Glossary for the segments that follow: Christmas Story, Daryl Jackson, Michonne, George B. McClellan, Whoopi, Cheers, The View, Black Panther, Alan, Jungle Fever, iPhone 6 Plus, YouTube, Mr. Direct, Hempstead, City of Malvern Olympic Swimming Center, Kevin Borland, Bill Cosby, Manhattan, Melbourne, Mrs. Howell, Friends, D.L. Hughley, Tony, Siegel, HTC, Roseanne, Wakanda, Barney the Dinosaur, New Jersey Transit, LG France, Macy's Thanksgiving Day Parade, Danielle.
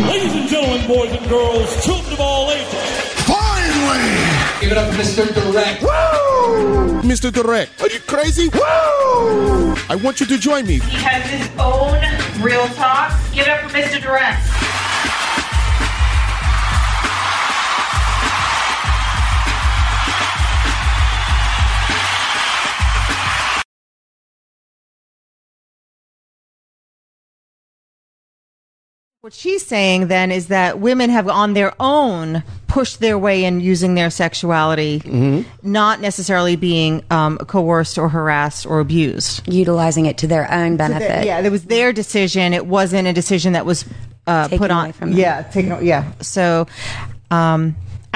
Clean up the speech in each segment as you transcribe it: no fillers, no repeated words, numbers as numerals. Ladies and gentlemen, boys and girls, children of all ages. Finally! Give it up for Mr. Direct. Woo! Mr. Direct, are you crazy? Woo! I want you to join me. He has his own real talk. Give it up for Mr. Direct. What she's saying then is that women have on their own pushed their way in using their sexuality, mm-hmm. not necessarily being coerced or harassed or abused. Utilizing it to their own benefit. It was their decision. It wasn't a decision that was put on. Away from them. Yeah, So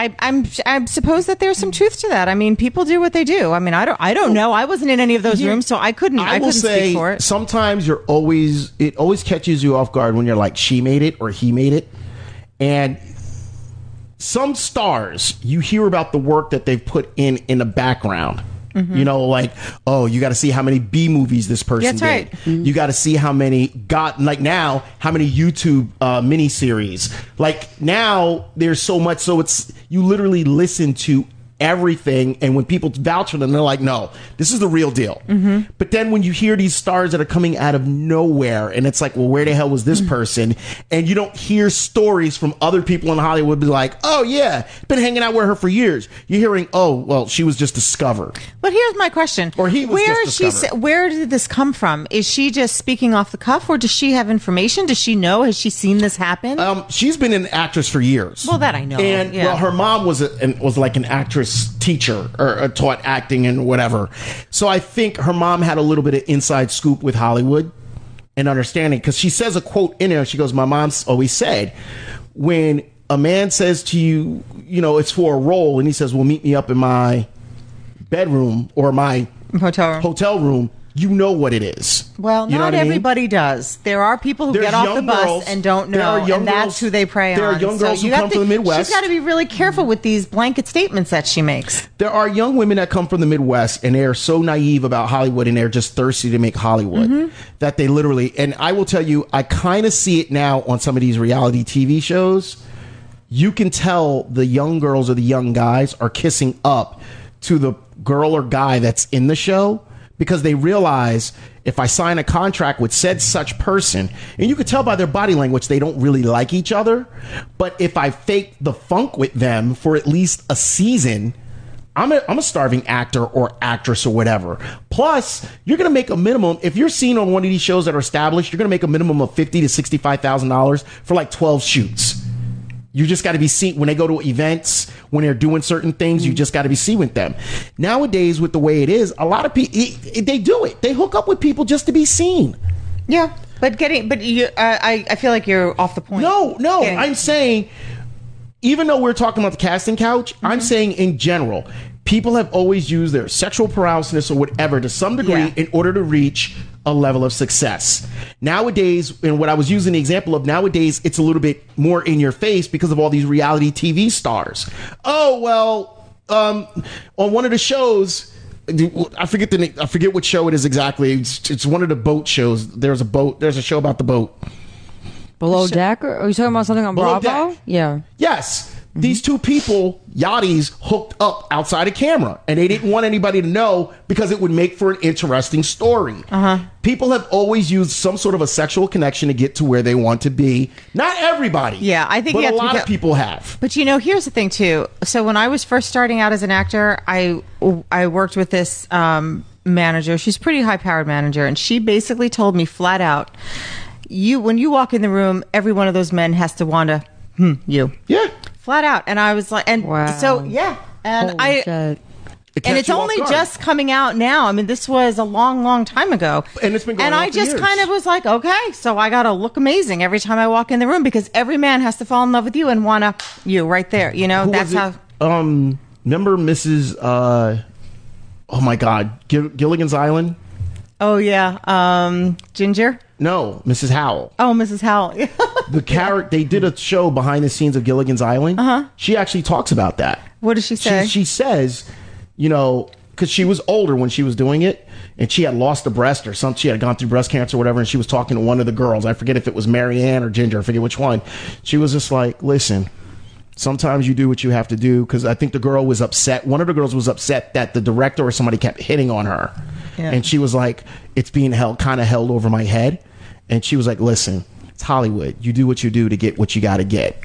I suppose that there's some truth to that. I mean, people do what they do. I mean, I don't know. I wasn't in any of those rooms, so I couldn't speak for it. Sometimes it always catches you off guard when you're like, she made it or he made it. And some stars, you hear about the work that they've put in the background. Mm-hmm. You know, like, oh, you got to see how many B movies this person did. Right. Mm-hmm. You got to see how many how many YouTube miniseries. Like now, there's so much, so it's you literally listen to everything, and when people vouch for them, they're like, no, this is the real deal. Mm-hmm. But then when you hear these stars that are coming out of nowhere, and it's like, well, where the hell was this mm-hmm. person? And you don't hear stories from other people in Hollywood be like, oh yeah, been hanging out with her for years. You're hearing, oh, well, she was just discovered. But here's my question. Or he was just discovered. Where did this come from? Is she just speaking off the cuff, or does she have information? Does she know? Has she seen this happen? She's been an actress for years. Well, that I know. And well, her mom was like an actress teacher or taught acting and whatever. So I think her mom had a little bit of inside scoop with Hollywood and understanding, because she says a quote in there. She goes, my mom's always said, when a man says to you, you know, it's for a role, and he says, well, meet me up in my bedroom or my hotel room, you know what it is. Well, not everybody does. There are people who get off the bus and don't know, and that's who they prey on. There are young girls who come from the Midwest. She's got to be really careful with these blanket statements that she makes. There are young women that come from the Midwest, and they are so naive about Hollywood, and they're just thirsty to make Hollywood mm-hmm. that they literally, and I will tell you, I kind of see it now on some of these reality TV shows. You can tell the young girls or the young guys are kissing up to the girl or guy that's in the show, because they realize, if I sign a contract with said such person, and you could tell by their body language they don't really like each other, but if I fake the funk with them for at least a season, I'm a starving actor or actress or whatever. Plus, you're going to make a minimum. If you're seen on one of these shows that are established, you're going to make a minimum of $50,000 to $65,000 for like 12 shoots. You just got to be seen when they go to events, when they're doing certain things. You just got to be seen with them. Nowadays, with the way it is, a lot of people, they do it. They hook up with people just to be seen. Yeah, I feel like you're off the point. No, okay. I'm saying, even though we're talking about the casting couch, mm-hmm. I'm saying in general, people have always used their sexual prowess or whatever to some degree in order to reach a level of success. Nowadays, and what I was using the example of nowadays, it's a little bit more in your face because of all these reality TV stars. Oh, well, on one of the shows, I forget what show it is exactly. It's one of the boat shows. There's a boat. There's a show about the boat. Below Deck? Or are you talking about something on Bravo? Deck. Yeah. Yes. Mm-hmm. These two people, yachties, hooked up outside of camera, and they didn't want anybody to know because it would make for an interesting story. Uh-huh. People have always used some sort of a sexual connection to get to where they want to be. Not everybody. Yeah, I think a lot of people have. But, you know, here's the thing, too. So when I was first starting out as an actor, I worked with this manager. She's a pretty high-powered manager, and she basically told me flat out, when you walk in the room, every one of those men has to want to, you. Yeah. Flat out. And I was like, and wow. So, yeah. And shit. And it's only just coming out now. I mean, this was a long, long time ago. And it's been going on for years. And I just kind of was like, okay, so I got to look amazing every time I walk in the room because every man has to fall in love with you and want to, you right there. You know, that's how. Remember Mrs. Oh my God, Gilligan's Island? Oh, yeah. Ginger? No, Mrs. Howell. Oh, Mrs. Howell. The character, they did a show behind the scenes of Gilligan's Island. Uh-huh. She actually talks about that. What does she say? She says, you know, because she was older when she was doing it, and she had lost a breast or something. She had gone through breast cancer or whatever, and she was talking to one of the girls. I forget if it was Marianne or Ginger. I forget which one. She was just like, listen, sometimes you do what you have to do, because I think the girl was upset. One of the girls was upset that the director or somebody kept hitting on her. Yeah. And she was like, it's being held over my head. And she was like, listen, it's Hollywood. You do what you do to get what you got to get.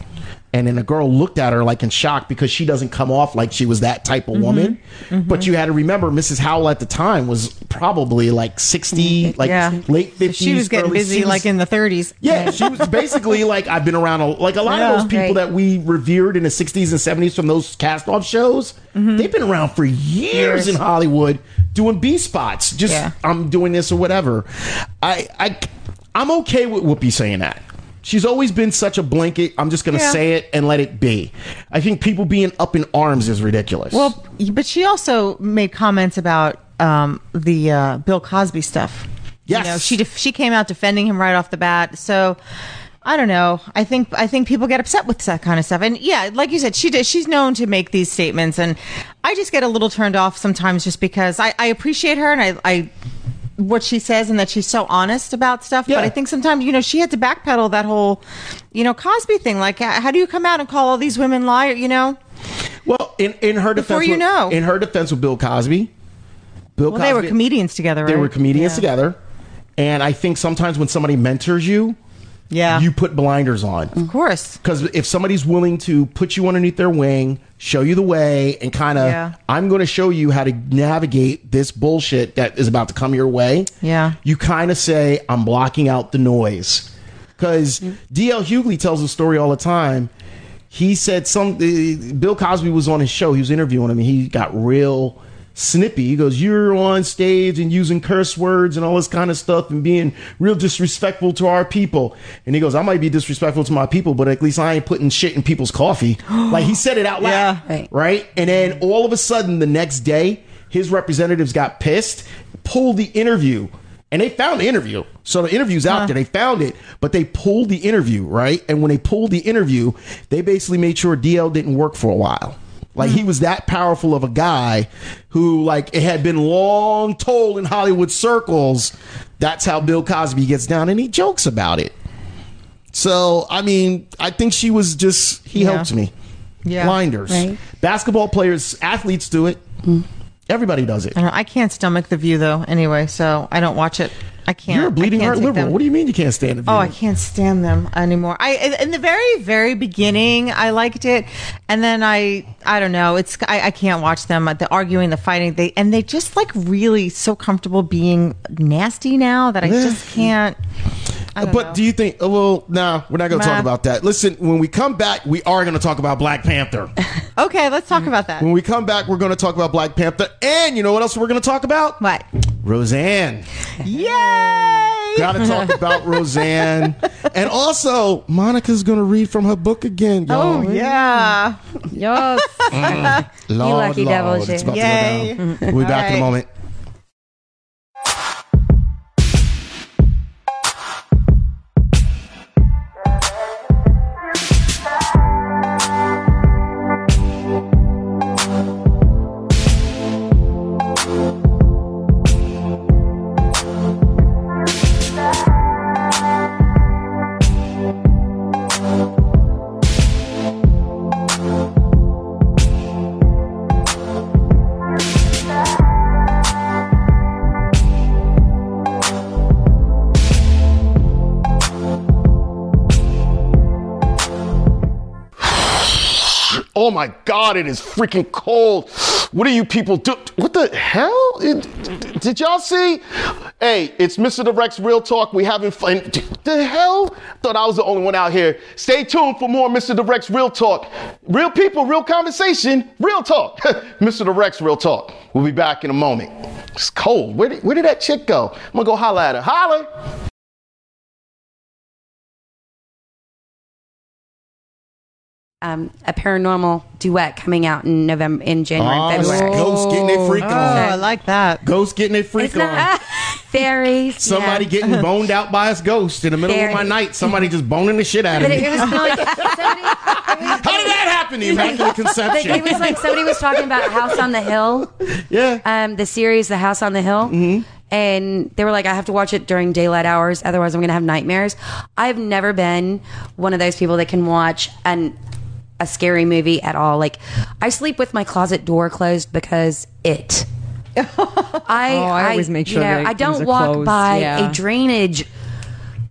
And then the girl looked at her like in shock, because she doesn't come off like she was that type of woman. Mm-hmm. But you had to remember, Mrs. Howell at the time was probably like 60, like late 50s. So she was getting busy 60s. Like in the 30s. Yeah, she was basically like, I've been around like a lot of those people that we revered in the 60s and 70s from those cast-off shows. Mm-hmm. They've been around for years in Hollywood doing B-spots. Just, I'm doing this or whatever. I'm okay with Whoopi saying that. She's always been such a blanket, I'm just going to say it and let it be. I think people being up in arms is ridiculous. Well, but she also made comments about the Bill Cosby stuff. Yes. You know, she came out defending him right off the bat. So, I don't know. I think people get upset with that kind of stuff. And yeah, like you said, she's known to make these statements. And I just get a little turned off sometimes, just because I appreciate her and I what she says, and that she's so honest about stuff. Yeah. But I think sometimes, you know, she had to backpedal that whole, you know, Cosby thing. Like, how do you come out and call all these women liars, you know? Well, in her defense, in her defense with Bill Cosby, Bill Cosby, they were comedians together, right? They were comedians together. And I think sometimes when somebody mentors you, you put blinders on. Of course. Because if somebody's willing to put you underneath their wing, show you the way, and kind of, I'm going to show you how to navigate this bullshit that is about to come your way, you kind of say, I'm blocking out the noise. Because D.L. Hughley tells the story all the time. He said Bill Cosby was on his show. He was interviewing him, and he got real snippy. He goes, you're on stage and using curse words and all this kind of stuff and being real disrespectful to our people. And he goes, I might be disrespectful to my people, but at least I ain't putting shit in people's coffee. Like, he said it out loud, right? And then all of a sudden the next day, his representatives got pissed, pulled the interview, and they found the interview. So the interview's out there. They found it, but they pulled the interview, right? And when they pulled the interview, they basically made sure DL didn't work for a while. Like, he was that powerful of a guy who, like, it had been long told in Hollywood circles, that's how Bill Cosby gets down, and he jokes about it. So, I mean, I think she was just, he helped me. Yeah. Blinders. Right. Basketball players, athletes do it. Mm. Everybody does it. I don't know, I can't stomach The View, though, anyway, so I don't watch it. I can't. You're a bleeding heart liberal. Them. What do you mean you can't stand The View? Oh, I can't stand them anymore. In the very, very beginning, I liked it, and then I don't know. It's I can't watch them. The arguing, the fighting, they just like really so comfortable being nasty now that I just can't. But do you think? Well, no, we're not going to talk about that. Listen, when we come back, we are going to talk about Black Panther. Okay, let's talk about that. When we come back, we're going to talk about Black Panther, and you know what else we're going to talk about? What? Roseanne. Yay! Gotta talk about Roseanne. And also, Monica's gonna read from her book again, y'all. Oh, yeah. Yes. Lord, you lucky devil. It's about to go down. We'll be back in a moment. Oh my God, it is freaking cold. What do you people do? What the hell? Did y'all see? Hey, it's Mr. Direct's Real Talk. We having fun. The hell? Thought I was the only one out here. Stay tuned for more Mr. Direct's Real Talk. Real people, real conversation, real talk. Mr. Direct's Real Talk. We'll be back in a moment. It's cold. Where did that chick go? I'm gonna go holler at her. Holler. A paranormal duet coming out in November, in January and February. Ghosts getting their freak on. I like that. Ghosts getting their freak on. Fairies. Somebody getting boned out by his ghost in the middle of my night. Somebody just boning the shit out of me. It was like how did that happen to you back in the conception? It was like somebody was talking about House on the Hill. Yeah. The series, The House on the Hill. Mm-hmm. And they were like, I have to watch it during daylight hours. Otherwise, I'm going to have nightmares. I've never been one of those people that can watch a scary movie at all. Like, I sleep with my closet door closed because it... I always make sure that I don't walk closed. By a drainage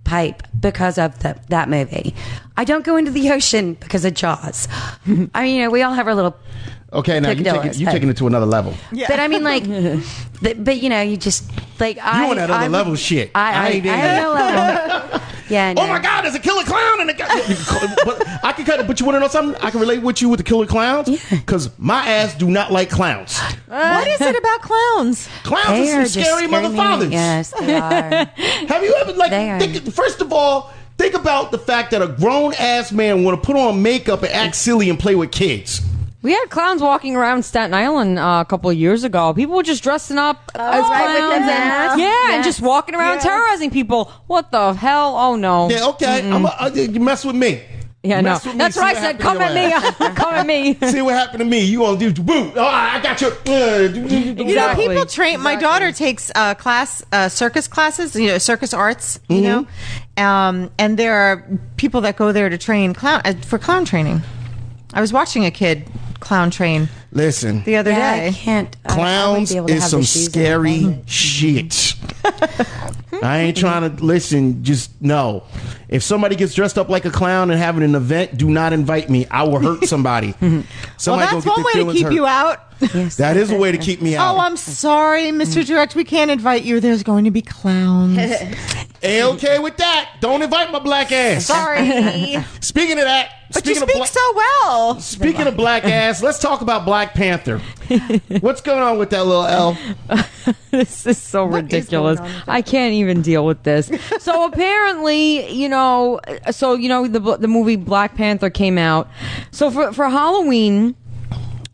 pipe because of that movie. I don't go into the ocean because of Jaws. I mean, we all have our little... Okay, now you're taking it to another level. Yeah. But I mean, like, but you know, you just like you want another level shit. I ain't in that. Yeah. No. Oh my God, there's a killer clown and a guy. I can but you want to know something? I can relate with you with the killer clowns because my ass do not like clowns. What is it about clowns? Clowns are some scary motherfathers. Yes, they are. Have you ever first of all? Think about the fact that a grown ass man want to put on makeup and act silly and play with kids. We had clowns walking around Staten Island a couple of years ago. People were just dressing up as clowns and just walking around terrorizing people. What the hell? Oh, no. Yeah, okay. You mess with me. Yeah, mess no. That's right. I said, come at me. Come at me. See what happened to me. You going to do, boom. Oh, I got you. Exactly. You know, people train. Exactly. My daughter takes circus classes, you know, circus arts, you know. And there are people that go there to train for clown training. I was watching a kid clown train. Listen, the other day, I can't. Clowns is some scary shit. I ain't trying to listen. Just no. If somebody gets dressed up like a clown and having an event, do not invite me. I will hurt somebody. Well, that's one way to keep you out. Yes, that is a way to keep me out. Oh, I'm sorry, Mr. Direct. We can't invite you. There's going to be clowns. A-okay with that. Don't invite my black ass. Sorry. Speaking of that. But you speak so well. Speaking of black ass, let's talk about Black Panther. What's going on with that little L? This is so ridiculous. I can't even deal with this. So apparently, the movie Black Panther came out. So for Halloween...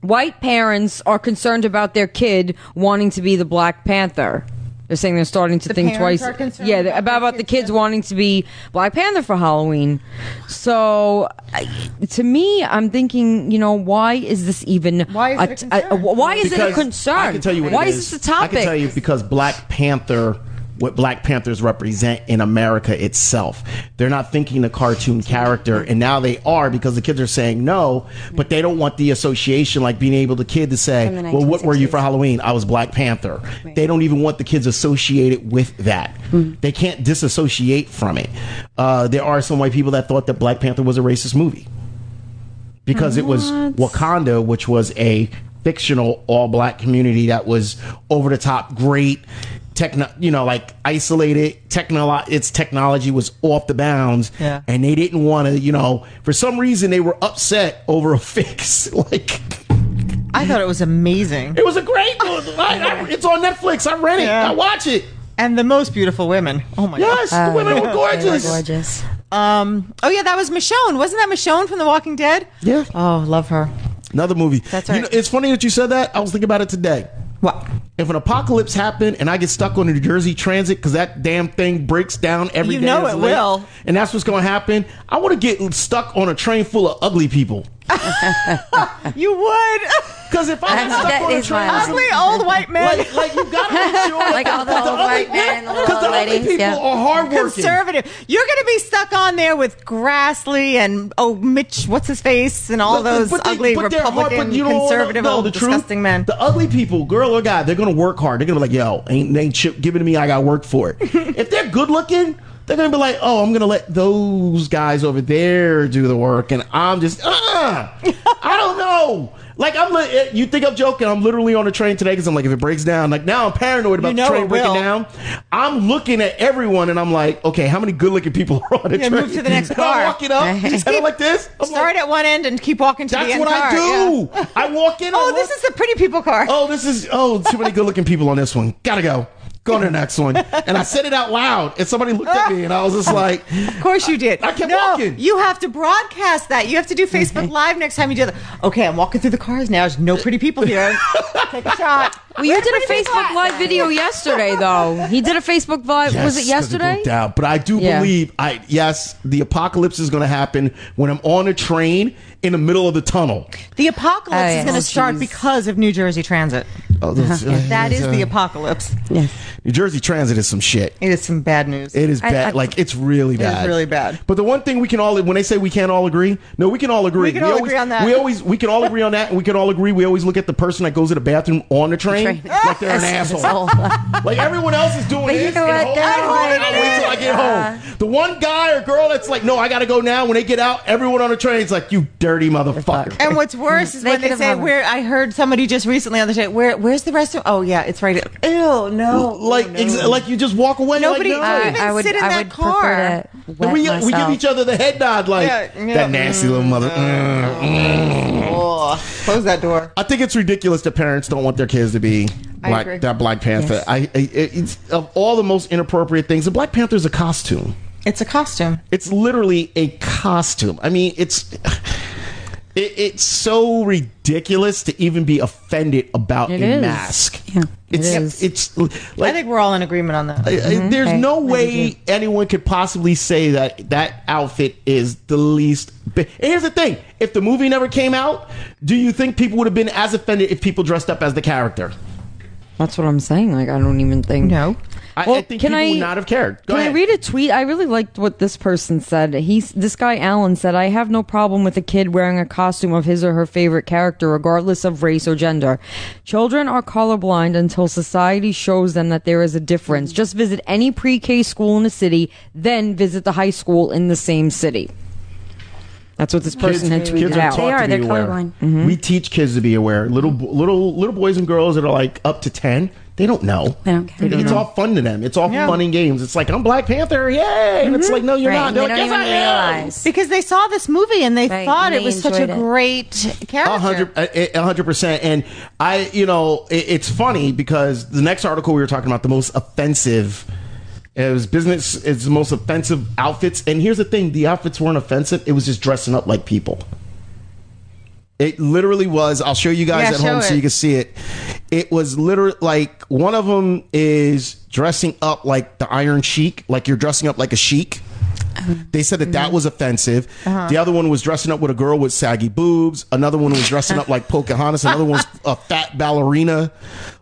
White parents are concerned about their kid wanting to be the Black Panther. They're saying they're starting to think twice. Yeah, about the kids wanting to be Black Panther for Halloween. So, to me, I'm thinking, why is this even? Why is it a concern? Why is it a concern? I can tell you what why is this a topic? I can tell you because Black Panther. What Black Panthers represent in America itself. They're not thinking a cartoon character, and now they are because the kids are saying no, but they don't want the association, like being able the kid to say, well, what were you for Halloween? I was Black Panther. Right. They don't even want the kids associated with that. Mm-hmm. They can't disassociate from it. There are some white people that thought that Black Panther was a racist movie because it was Wakanda, which was a fictional all-black community that was over-the-top great, isolated. Its technology was off the bounds, and they didn't want to. For some reason, they were upset over a fix. Like, I thought it was amazing. It was a great movie. It's on Netflix. I rent it. I watch it. And the most beautiful women. Oh my gosh, the women were gorgeous. They were gorgeous. That was Michonne. Wasn't that Michonne from The Walking Dead? Yeah. Oh, love her. Another movie. That's right. It's funny that you said that. I was thinking about it today. What? If an apocalypse happened and I get stuck on the New Jersey Transit because that damn thing breaks down every day. You know it will. And that's what's going to happen. I want to get stuck on a train full of ugly people. You would. Because if I get stuck on a train. Ugly old white men. Like you got to make sure. Like all the old white men and the little old ladies. Because the ugly people are hardworking. Conservative. You're going to be stuck on there with Grassley and, Mitch, what's his face? And all those ugly Republican, conservative, old disgusting men. The ugly people, girl or guy, they're going to work hard. They're going to be like, yo, ain't shit giving to me. I got to work for it. If they're good looking, they're going to be like, oh, I'm going to let those guys over there do the work. And I'm just, I don't know. Like, you think I'm joking. I'm literally on the train today because I'm like, if it breaks down, like now I'm paranoid about the train breaking down. I'm looking at everyone and I'm like, okay, how many good looking people are on the train? Move to the next car. I'm walking up. Just keep like this. I'm start at one end and keep walking to the end car. That's what I do. I walk in. Oh, this is the pretty people car. Oh, this is, too many good looking people on this one. Gotta go. Go to the next one. And I said it out loud and somebody looked at me and I was just like, of course you did. I kept walking. You have to broadcast that. You have to do Facebook Live next time you do that. Okay, I'm walking through the cars now. There's no pretty people here. Take a shot. Well, you did a Facebook Live video yesterday, though. He did a Facebook Live. Yes, was it yesterday? Doubt, but I do believe the apocalypse is going to happen when I'm on a train in the middle of the tunnel. The apocalypse is going to start because of New Jersey Transit. Oh, that is the apocalypse. Yeah. New Jersey Transit is some shit. It is some bad news. It is bad. It's really bad. It is really bad. But the one thing we can all, when they say we can't all agree, no, we can all agree. We can all agree on that. We can all agree on that, and we can all agree. We always look at the person that goes to the bathroom on the train like they're an asshole. Like everyone else is doing this. You know what? Wait till I get home. The one guy or girl that's like, no, I got to go now. When they get out, everyone on the train is like, you dirty motherfucker. And what's worse is when they say, I heard somebody just recently on the train, where's the restroom? Oh, yeah, it's right. Ew, no. Like you just walk away. Nobody would sit in that car. We give each other the head nod like, that nasty little mother. Close that door. I think it's ridiculous that parents don't want their kids to be like that Black Panther. Yes. It's of all the most inappropriate things, the Black Panther is a costume. It's a costume. It's literally a costume. I mean, it's so ridiculous to even be offended about a mask. Yeah. I think we're all in agreement on that. There's no way anyone could possibly say that outfit is the least. Here's the thing. If the movie never came out, do you think people would have been as offended if people dressed up as the character? That's what I'm saying. Like, I don't even think. No. I think people would not have cared. Go ahead. I read a tweet? I really liked what this person said. This guy, Alan, said, I have no problem with a kid wearing a costume of his or her favorite character, regardless of race or gender. Children are colorblind until society shows them that there is a difference. Just visit any pre-K school in a city, then visit the high school in the same city. That's what this person had tweeted out. They're colorblind. Mm-hmm. We teach kids to be aware. Little boys and girls that are like up to 10, they don't know. They don't care. It's all fun to them. It's all fun and games. It's like, I'm Black Panther, yay! And it's like, no, you're not. They're like, yes, I am. Realize. Because they saw this movie and they thought it was such a great character. 100%. And I, it's funny because the next article we were talking about, the most offensive. It was business. It's the most offensive outfits. And here's the thing. The outfits weren't offensive. It was just dressing up like people. It literally was. I'll show you guys at home so you can see it. It was literally like one of them is dressing up like the Iron Sheik. Like you're dressing up like a sheik. They said that was offensive. The other one was dressing up with a girl with saggy boobs. Another one was dressing up like Pocahontas. Another one's a fat ballerina.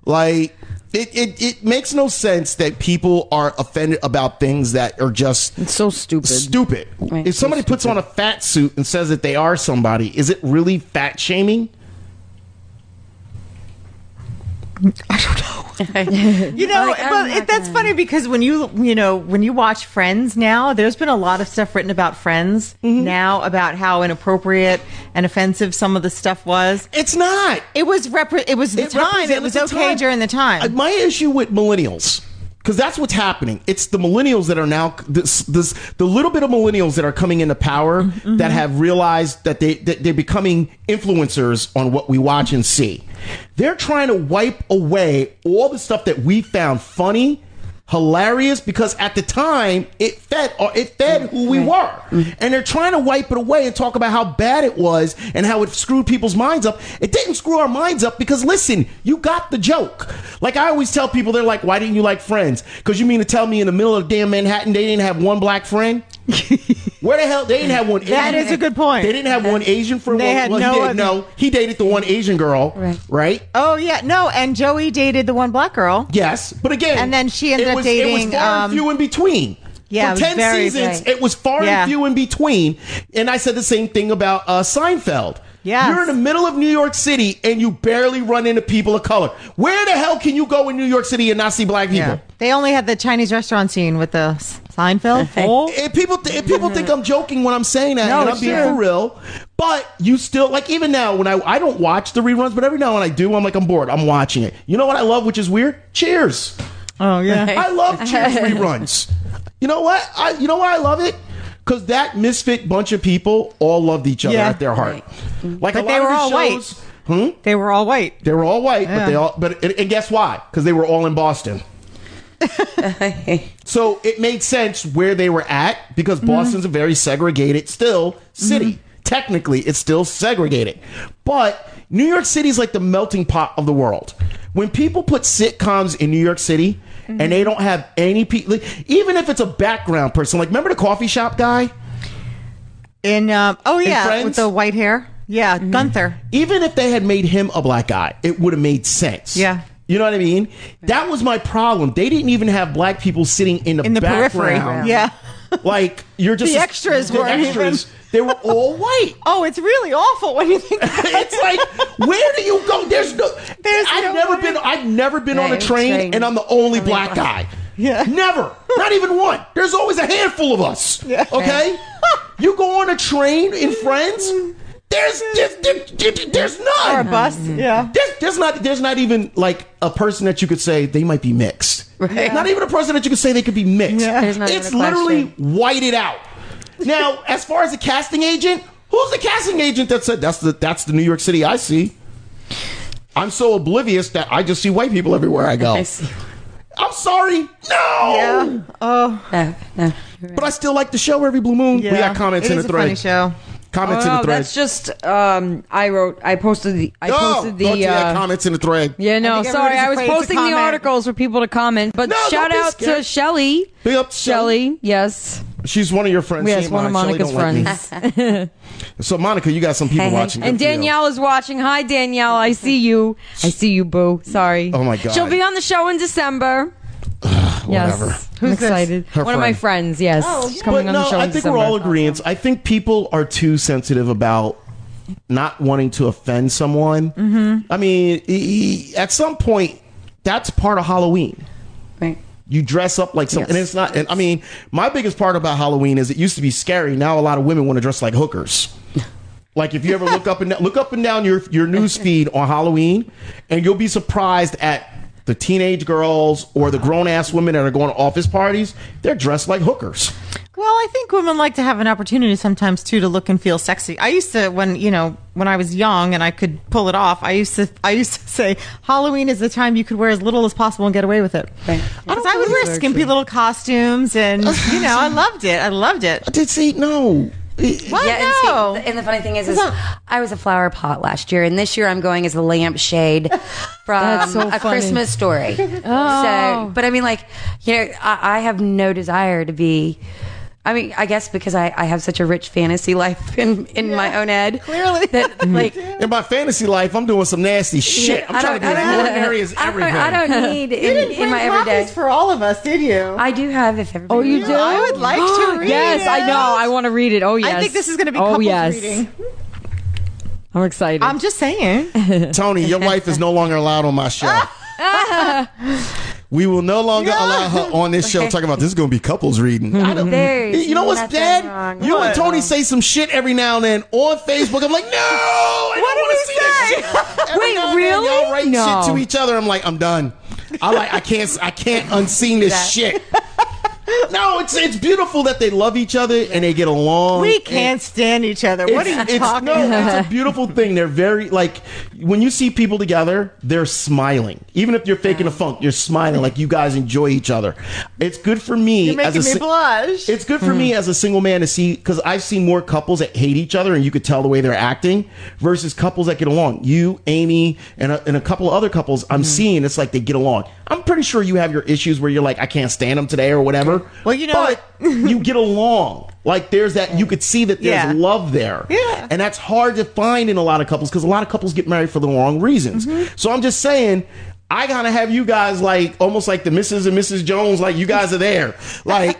Like... It makes no sense that people are offended about things that are just... It's so stupid. Stupid. Right, if somebody puts on a fat suit and says that they are somebody, is it really fat shaming? I don't know. That's funny because when you watch Friends now, there's been a lot of stuff written about Friends now about how inappropriate and offensive some of the stuff was. It's not. It was the time. It was okay during the time. My issue with millennials, because that's what's happening. It's the millennials that are now the little bit of millennials that are coming into power that have realized that they're becoming influencers on what we watch and see. They're trying to wipe away all the stuff that we found funny, hilarious, because at the time it fed who we were, and they're trying to wipe it away and talk about how bad it was and how it screwed people's minds up. It didn't screw our minds up because listen, you got the joke. Like I always tell people, they're like, why didn't you like Friends? Because you mean to tell me in the middle of damn Manhattan they didn't have one black friend? Where the hell they didn't have one Asian. That is a good point. They didn't have one Asian for they one, had one no, he did, no he dated the one Asian girl right oh yeah no and Joey dated the one black girl yes but again and then she ended up dating it was far and few in between for 10 seasons it was far and few in between. And I said the same thing about Seinfeld. Yes. You're in the middle of New York City and you barely run into people of color. Where the hell can you go in New York City and not see black people? Yeah. They only had the Chinese restaurant scene with the Seinfeld. If people think I'm joking when I'm saying that, and I'm being for real, but you still, like even now, when I don't watch the reruns, but every now and when I do, I'm like, I'm bored. I'm watching it. You know what I love, which is weird? Cheers. Oh, yeah. I love Cheers reruns. You know what? I love it? Because that misfit bunch of people all loved each other at their heart. Like but a lot they were of all shows, white. Hmm? They were all white. They were all white, but they all. But and guess why? Because they were all in Boston. So it made sense where they were at because Boston's a very segregated still city. Technically, it's still segregated, but New York City is like the melting pot of the world. when people put sitcoms in New York City mm-hmm. and they don't have any people, like, even if it's a background person, like remember the coffee shop guy? In Friends? With the white hair. Yeah, mm-hmm. Gunther. Even if they had made him a black guy, it would have made sense. Yeah. You know what I mean? That was my problem. They didn't even have black people sitting in the background. Periphery. Yeah. Like, you're just... The extras weren't even... They were all white. Oh, it's really awful when you think about it. It's like, where do you go? I've never been on a train, and I'm the only black guy. Yeah. Never. Not even one. There's always a handful of us. Yeah. Okay? You go on a train in Friends... There's none. Or a bus, yeah. There's not even like a person that you could say they might be mixed. Right. Yeah. Not even a person that you could say they could be mixed. Yeah. It's literally whited out. Now, as far as a casting agent, who's the casting agent that said that's the New York City I see? I'm so oblivious that I just see white people everywhere I go. I see. I'm sorry. No. Yeah. Oh. No. But I still like the show every blue moon. Yeah. We got comments in the thread. It's a funny show. Comments in the thread. That's just comments in the thread. Yeah, no, sorry, I was posting the articles for people to comment. But shout out to Shelly. Big up Shelly. Yes, she's one of your friends. Yes, one of Monica's friends. So Monica, you got some people watching. And Danielle is watching. Hi, Danielle. I see you. I see you, boo. Sorry. Oh my God. She'll be on the show in December. Whatever. Yes. Who's excited? One of my friends, yes. Oh, yeah. Coming on the show. I think we're all agreeant. I think people are too sensitive about not wanting to offend someone. Mm-hmm. I mean, at some point, that's part of Halloween. Right. You dress up like something. Yes. And it's not. And I mean, my biggest part about Halloween is it used to be scary. Now a lot of women want to dress like hookers. Like if you ever look up and down your news feed on Halloween, and you'll be surprised at the teenage girls or the grown-ass women that are going to office parties, they're dressed like hookers. Well, I think women like to have an opportunity sometimes, too, to look and feel sexy. I used to, when I was young and I could pull it off, I used to say Halloween is the time you could wear as little as possible and get away with it. Right. Because I would wear skimpy little costumes and, I loved it. I did see, no. Well, yeah, no. And the funny thing is I was a flower pot last year, and this year I'm going as a lampshade from Christmas Story. Oh. So, but I mean, I have no desire to be. I mean, I guess because I have such a rich fantasy life in my own head. Clearly. That, in my fantasy life, I'm doing some nasty shit. I'm trying to be as ordinary as everything. I don't need you in my everyday. You didn't for all of us, did you? I do have if everybody. Oh, you do? I would like to read it. Yes, I know. I want to read it. Oh, yes. I think this is going to be couples reading. I'm excited. I'm just saying. Tony, your wife is no longer allowed on my show. We will no longer allow her on this show. Talking about this is going to be couples reading. You know what's dead? You and Tony say some shit every now and then on Facebook. I'm like, no, I don't want to see that shit. Wait, really? Y'all write shit to each other. I'm like, I'm done. I can't unseen this shit. No, it's beautiful that they love each other and they get along. We can't stand each other. What are you talking about? No, it's a beautiful thing. They're very, when you see people together, they're smiling. Even if you're faking a funk, you're smiling like you guys enjoy each other. It's good for me. You're making me blush. It's good for me as a single man to see, because I've seen more couples that hate each other and you could tell the way they're acting versus couples that get along. You, Amy, and a couple of other couples I'm seeing, it's like they get along. I'm pretty sure you have your issues where you're like, I can't stand them today or whatever. Well, but you get along. Like there's that, you could see that there's love there. Yeah. And that's hard to find in a lot of couples because a lot of couples get married for the wrong reasons. Mm-hmm. So I'm just saying, I gotta have you guys almost like the Mrs. and Mrs. Jones, like you guys are there. Like,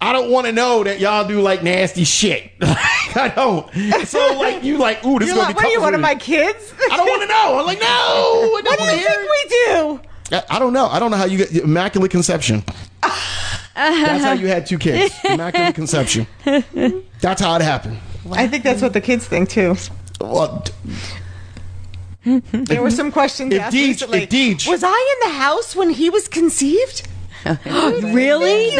I don't want to know that y'all do like nasty shit. I don't. So ooh, this is gonna be couples. What are you, one of my kids? I don't want to know. I'm like, no. What do you think we do? I don't know. I don't know how you get immaculate conception. That's how you had two kids. Immaculate conception. That's how it happened. I think that's what the kids think too. Well, there were some questions asked recently. Was I in the house when he was conceived? Really?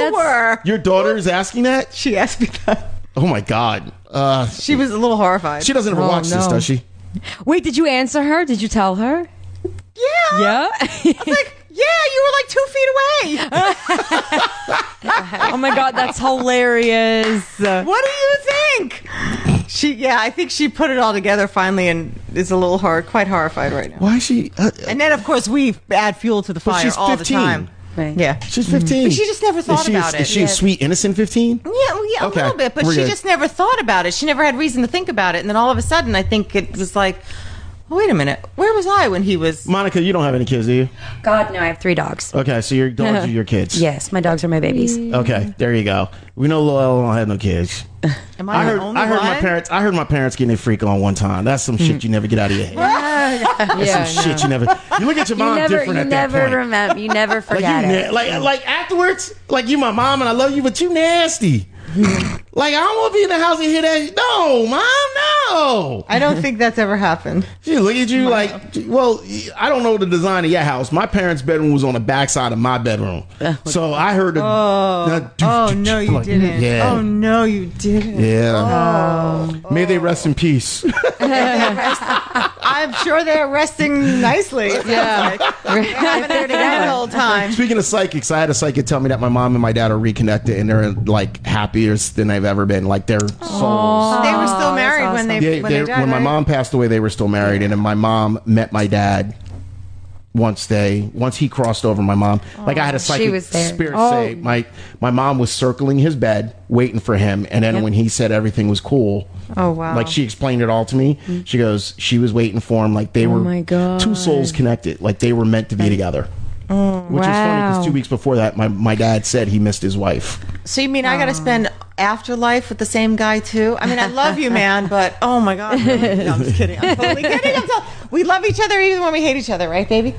Your daughter is asking that? She asked me that. Oh my God. She was a little horrified. She doesn't ever watch this, does she? Wait, did you answer her? Did you tell her? Yeah. Yeah? I was like, yeah, you were 2 feet away. Oh my God, that's hilarious. What do you think? I think she put it all together finally and is a little quite horrified right now. Why is she? And then, of course, we add fuel to the fire all the time. Right. Yeah, she's 15. But she just never thought about it. Is she a sweet, innocent 15? Yeah, a little bit, but she just never thought about it. She never had reason to think about it, and then all of a sudden, I think it was like, oh, wait a minute, where was I when he was? Monica, you don't have any kids, do you? God, no, I have 3 dogs. Okay, so your dogs are your kids. Yes, my dogs are my babies. Okay, there you go. We know Lola don't have no kids. Am I the only one? I heard my parents getting a freak on one time. That's some shit you never get out of your head. That's some shit you never. You look at your mom different at that point. You never forget it. Like afterwards, like you my mom and I love you, but you nasty. Like I don't want to be in the house and hear that. No, mom, no. I don't think that's ever happened. She look at you well, I don't know the design of your house. My parents' bedroom was on the backside of my bedroom, so I heard. No, you didn't. Yeah. Oh no, you didn't. Yeah. Oh. May they rest in peace. I'm sure they're resting nicely. Yeah. They're having their together the whole time. Speaking of psychics, I had a psychic tell me that my mom and my dad are reconnected and they're like happier than I've ever been. Like their souls. They were still married when they died. When my mom passed away, they were still married, and then my mom met my dad. Once he crossed over, my mom, I had a psychic spirit say my mom was circling his bed waiting for him, and then when he said everything was cool, she explained it all to me. She goes, she was waiting for him, like they were 2 souls connected, like they were meant to be together. Which is funny because 2 weeks before that, my dad said he missed his wife. So you mean I got to spend afterlife with the same guy too? I mean, I love you, man, but oh my god, really? No, I'm just kidding. I'm totally kidding. We love each other even when we hate each other, right, baby?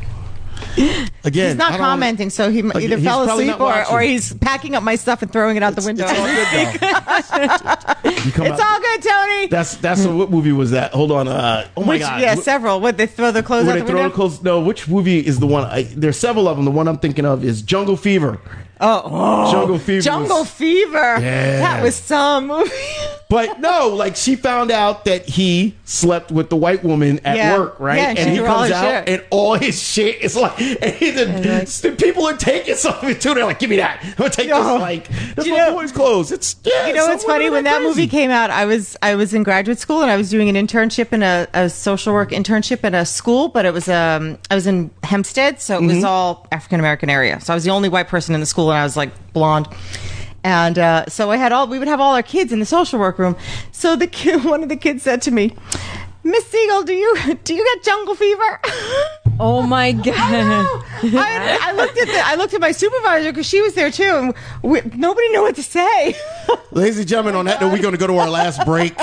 Again, he's not commenting, so he either fell asleep or he's packing up my stuff and throwing it out the window. It's all good, though. It's all good, Tony. That's what movie was that? Hold on. Oh my god. Yeah, several. Would they throw their clothes out the window? Their clothes? No. Which movie is the one? There's several of them. The one I'm thinking of is Jungle Fever. Jungle Fever. Yeah. That was some movie. But no, like she found out that he slept with the white woman at work, right? Yeah, and he comes out and all his shit is like, people are taking something too. They're like, give me that. I'm gonna take this. Like, that's my boy's clothes. You know what's funny? When that movie came out, I was in graduate school and I was doing an internship in a social work internship at a school, but it was I was in Hempstead, so it was all African American area. So I was the only white person in the school. And I was like blonde, and so we would have all our kids in the social work room. So one of the kids said to me, "Miss Siegel, do you get jungle fever?" Oh my god! I looked at my supervisor because she was there too, and nobody knew what to say. Ladies and gentlemen, on that note, we're going to go to our last break,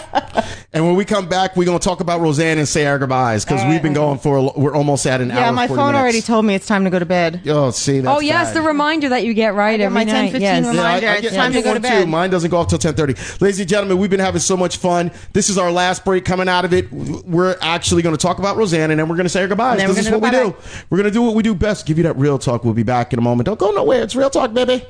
and when we come back, we're going to talk about Roseanne and say our goodbyes because we've been going we're almost at an hour. Yeah, my phone already told me it's time to go to bed. Oh, see, that's bad. The reminder that you get every night. 10:15 reminder. It's time to go to bed. Too. Mine doesn't go off till 10:30. Ladies and gentlemen, we've been having so much fun. This is our last break. Coming out of it, we're actually going to talk about Roseanne, and then we're going to say our goodbyes. This is what we do. We're going to do what we do best, give you that real talk. We'll be back in a moment. Don't go nowhere. It's real talk, baby.